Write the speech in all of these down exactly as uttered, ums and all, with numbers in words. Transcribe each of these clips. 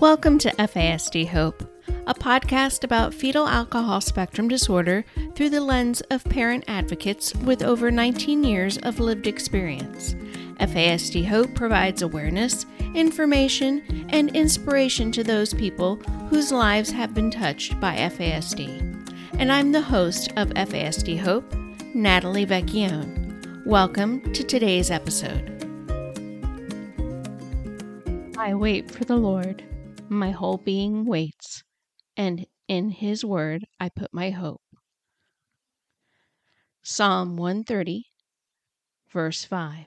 Welcome to F A S D Hope, a podcast about fetal alcohol spectrum disorder through the lens of parent advocates with over nineteen years of lived experience. F A S D Hope provides awareness, information, and inspiration to those people whose lives have been touched by F A S D. And I'm the host of F A S D Hope, Natalie Vecchione. Welcome to today's episode. I wait for the Lord. My whole being waits, and in His word I put my hope. Psalm one thirty, verse five.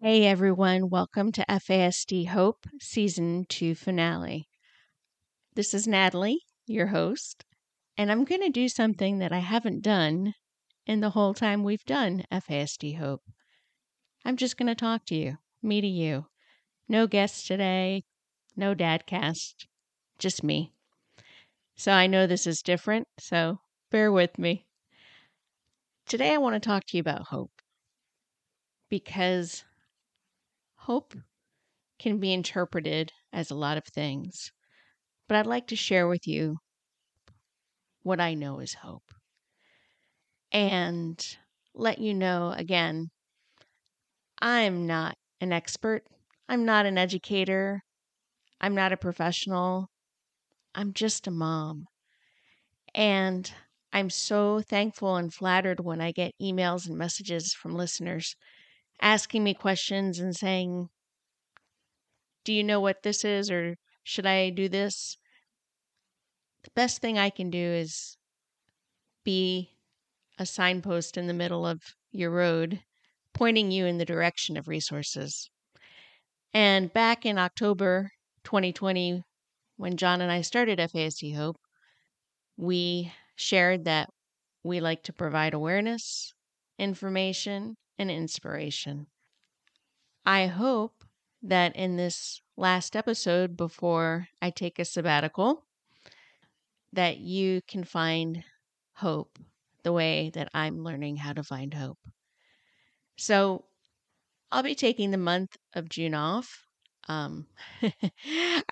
Hey everyone, welcome to F A S D Hope Season two Finale. This is Natalie, your host, and I'm going to do something that I haven't done in the whole time we've done F A S D Hope. I'm just going to talk to you, me to you. No guests today. No dadcast, just me. So I know this is different, so bear with me. Today I want to talk to you about hope, because hope can be interpreted as a lot of things, but I'd like to share with you what I know is hope and let you know again, I'm not an expert. I'm not an educator. I'm not a professional. I'm just a mom. And I'm so thankful and flattered when I get emails and messages from listeners asking me questions and saying, do you know what this is, or should I do this? The best thing I can do is be a signpost in the middle of your road, pointing you in the direction of resources. And back in October twenty twenty, when John and I started F A S D Hope, we shared that we like to provide awareness, information, and inspiration. I hope that in this last episode, before I take a sabbatical, that you can find hope the way that I'm learning how to find hope. So I'll be taking the month of June off. Um,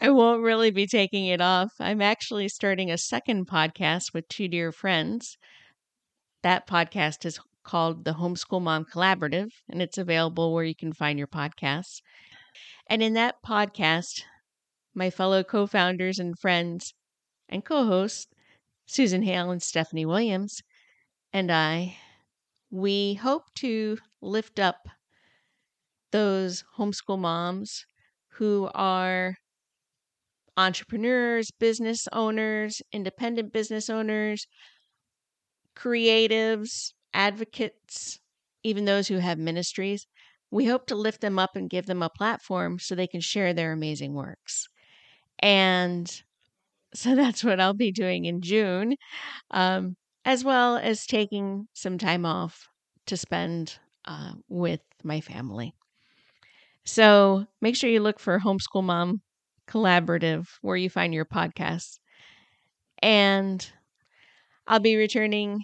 I won't really be taking it off. I'm actually starting a second podcast with two dear friends. That podcast is called the Homeschool Mom Collaborative, and it's available where you can find your podcasts. And in that podcast, my fellow co-founders and friends and co-hosts, Susan Hale and Stephanie Williams, and I, we hope to lift up those homeschool moms who are entrepreneurs, business owners, independent business owners, creatives, advocates, even those who have ministries. We hope to lift them up and give them a platform so they can share their amazing works. And so that's what I'll be doing in June, um, as well as taking some time off to spend uh, with my family. So make sure you look for Homeschool Mom Collaborative where you find your podcasts. And I'll be returning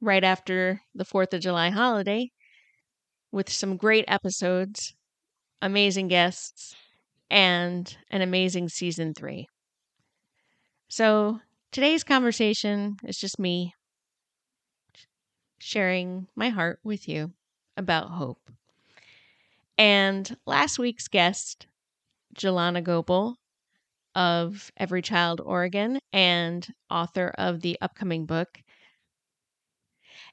right after the fourth of July holiday with some great episodes, amazing guests, and an amazing season three. So today's conversation is just me sharing my heart with you about hope. And last week's guest, Jelena Gobel of Every Child Oregon and author of the upcoming book,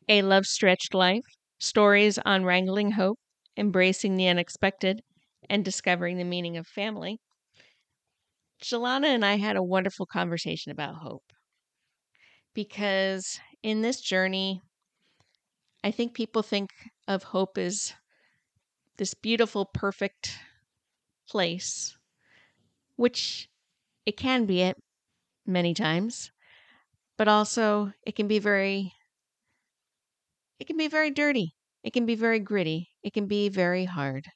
A Love Stretched Life, Stories on Wrangling Hope, Embracing the Unexpected, and Discovering the Meaning of Family. Jelena and I had a wonderful conversation about hope, because in this journey, I think people think of hope as this beautiful, perfect place, which it can be at many times, but also it can be very, it can be very dirty. It can be very gritty. It can be very hard.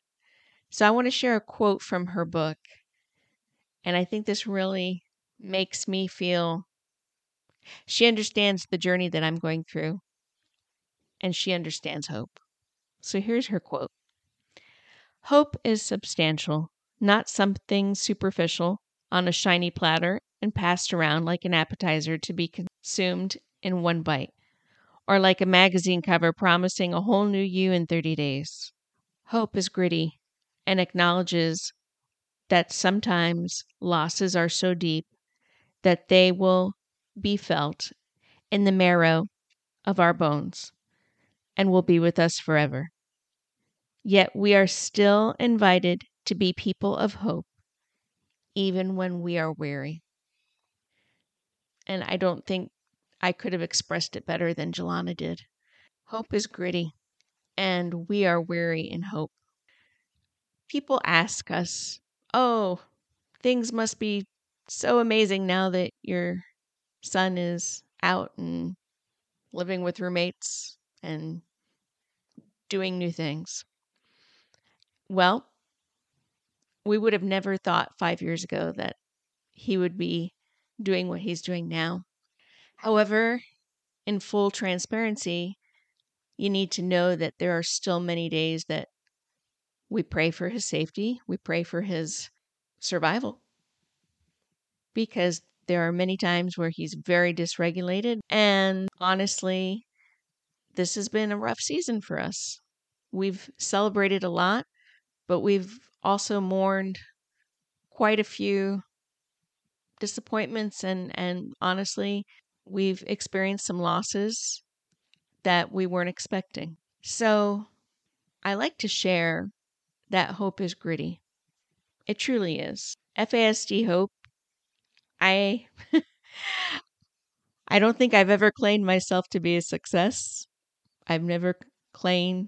So I want to share a quote from her book. And I think this really makes me feel she understands the journey that I'm going through, and she understands hope. So here's her quote. Hope is substantial, not something superficial on a shiny platter and passed around like an appetizer to be consumed in one bite, or like a magazine cover promising a whole new you in thirty days. Hope is gritty and acknowledges that sometimes losses are so deep that they will be felt in the marrow of our bones and will be with us forever. Yet we are still invited to be people of hope, even when we are weary. And I don't think I could have expressed it better than Jelena did. Hope is gritty, and we are weary in hope. People ask us, oh, things must be so amazing now that your son is out and living with roommates and doing new things. Well, we would have never thought five years ago that he would be doing what he's doing now. However, in full transparency, you need to know that there are still many days that we pray for his safety, we pray for his survival, because there are many times where he's very dysregulated, and honestly, this has been a rough season for us. We've celebrated a lot, but we've also mourned quite a few disappointments, and, and honestly, we've experienced some losses that we weren't expecting. So I like to share that hope is gritty. It truly is. F A S D Hope, I, I don't think I've ever claimed myself to be a success. I've never claimed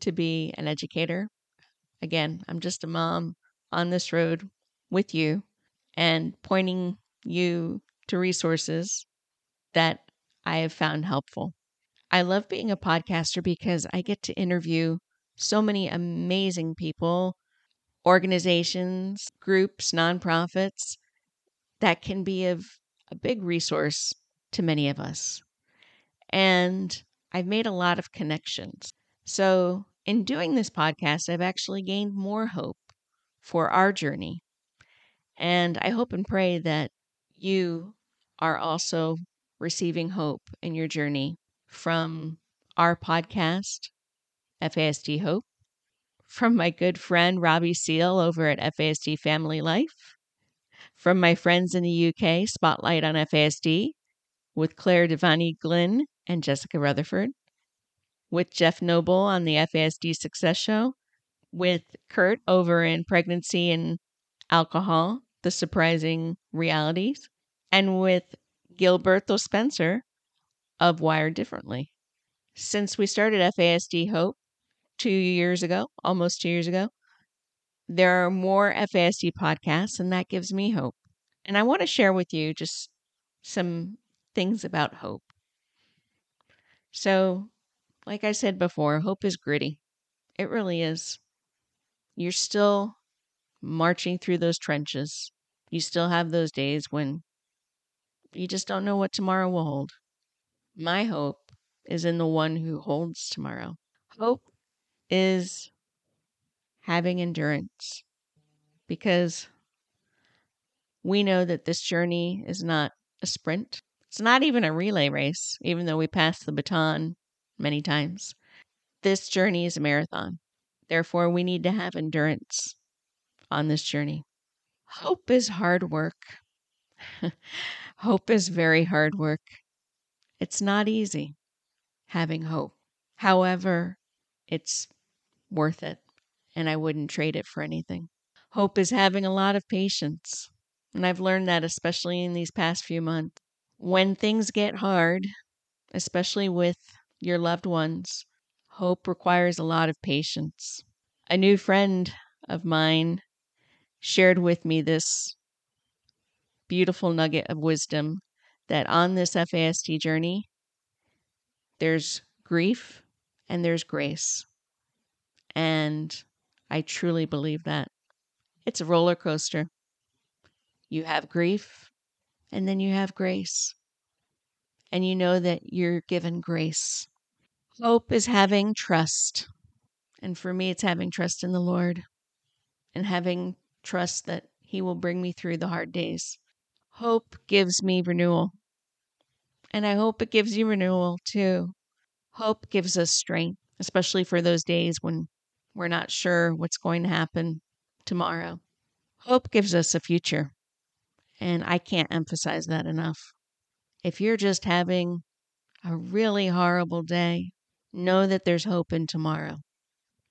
to be an educator. Again, I'm just a mom on this road with you and pointing you to resources that I have found helpful. I love being a podcaster because I get to interview so many amazing people, organizations, groups, nonprofits that can be of a big resource to many of us. And I've made a lot of connections. So in doing this podcast, I've actually gained more hope for our journey. And I hope and pray that you are also receiving hope in your journey from our podcast, F A S D Hope, from my good friend Robbie Seal over at F A S D Family Life, from my friends in the U K, Spotlight on F A S D, with Claire Devaney-Glynn and Jessica Rutherford, with Jeff Noble on the F A S D Success Show, with Kurt over in Pregnancy and Alcohol, The Surprising Realities, and with Gilberto Spencer of Wired Differently. Since we started F A S D Hope two years ago, almost two years ago, there are more F A S D podcasts, and that gives me hope. And I want to share with you just some things about hope. So, like I said before, hope is gritty. It really is. You're still marching through those trenches. You still have those days when you just don't know what tomorrow will hold. My hope is in the one who holds tomorrow. Hope is having endurance, because we know that this journey is not a sprint. It's not even a relay race, even though we pass the baton many times. This journey is a marathon. Therefore, we need to have endurance on this journey. Hope is hard work. Hope is very hard work. It's not easy having hope. However, it's worth it, and I wouldn't trade it for anything. Hope is having a lot of patience, and I've learned that especially in these past few months. When things get hard, especially with your loved ones, hope requires a lot of patience. A new friend of mine shared with me this beautiful nugget of wisdom that on this F A S D journey, there's grief and there's grace. And I truly believe that. It's a roller coaster. You have grief and then you have grace. And you know that you're given grace. Hope is having trust. And for me, it's having trust in the Lord and having trust that He will bring me through the hard days. Hope gives me renewal. And I hope it gives you renewal too. Hope gives us strength, especially for those days when we're not sure what's going to happen tomorrow. Hope gives us a future. And I can't emphasize that enough. If you're just having a really horrible day, know that there's hope in tomorrow.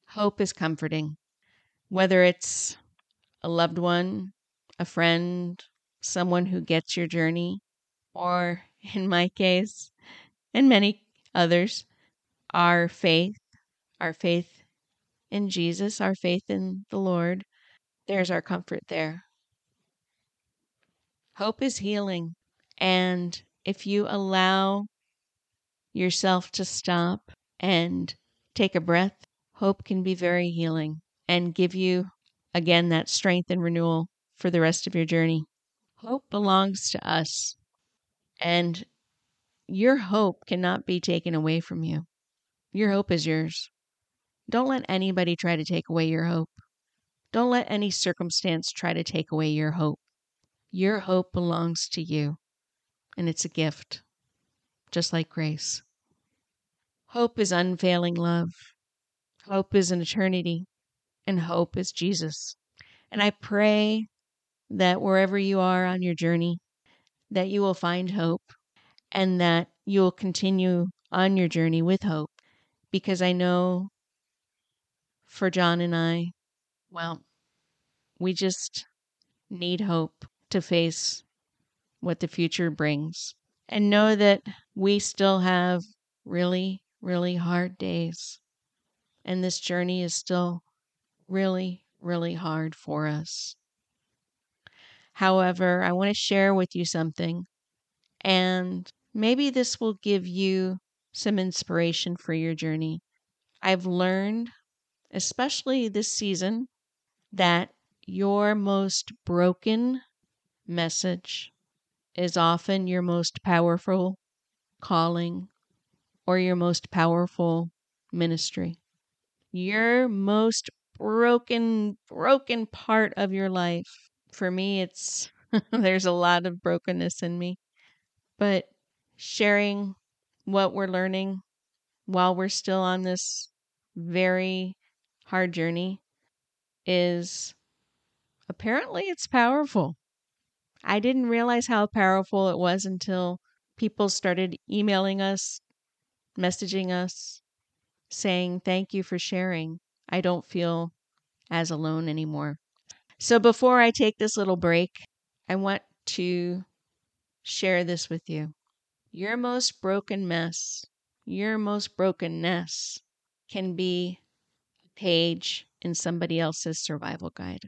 Hope is comforting. Whether it's a loved one, a friend, someone who gets your journey, or in my case, and many others, our faith, our faith in Jesus, our faith in the Lord, there's our comfort there. Hope is healing. And if you allow yourself to stop and take a breath, hope can be very healing and give you again, that strength and renewal for the rest of your journey. Hope belongs to us, and your hope cannot be taken away from you. Your hope is yours. Don't let anybody try to take away your hope. Don't let any circumstance try to take away your hope. Your hope belongs to you, and it's a gift, just like grace. Hope is unfailing love. Hope is an eternity. And hope is Jesus. And I pray that wherever you are on your journey, that you will find hope and that you will continue on your journey with hope. Because I know for John and I, well, we just need hope to face what the future brings. And know that we still have really, really hard days. And this journey is still really, really hard for us. However, I want to share with you something, and maybe this will give you some inspiration for your journey. I've learned, especially this season, that your most broken message is often your most powerful calling or your most powerful ministry. Your most broken, broken part of your life. For me, it's, there's a lot of brokenness in me, but sharing what we're learning while we're still on this very hard journey is, apparently it's powerful. I didn't realize how powerful it was until people started emailing us, messaging us, saying, thank you for sharing. I don't feel as alone anymore. So before I take this little break, I want to share this with you. Your most broken mess, your most brokenness can be a page in somebody else's survival guide.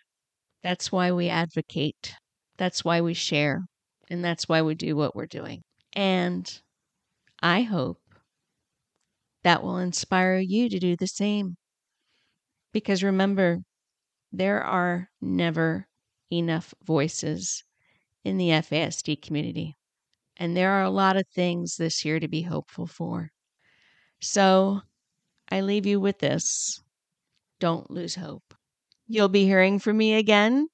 That's why we advocate. That's why we share. And that's why we do what we're doing. And I hope that will inspire you to do the same. Because remember, there are never enough voices in the F A S D community. And there are a lot of things this year to be hopeful for. So I leave you with this. Don't lose hope. You'll be hearing from me again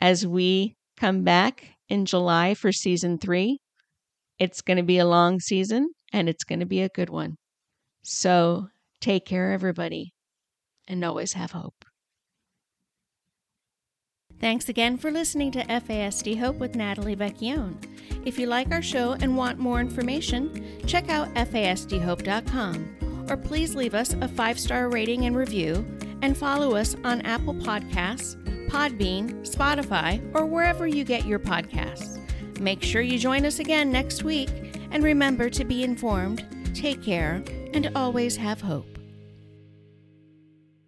as we come back in July for season three. It's going to be a long season and it's going to be a good one. So take care, everybody. And always have hope. Thanks again for listening to F A S D Hope with Natalie Vecchione. If you like our show and want more information, check out F A S D hope dot com, or please leave us a five-star rating and review, and follow us on Apple Podcasts, Podbean, Spotify, or wherever you get your podcasts. Make sure you join us again next week, and remember to be informed, take care, and always have hope.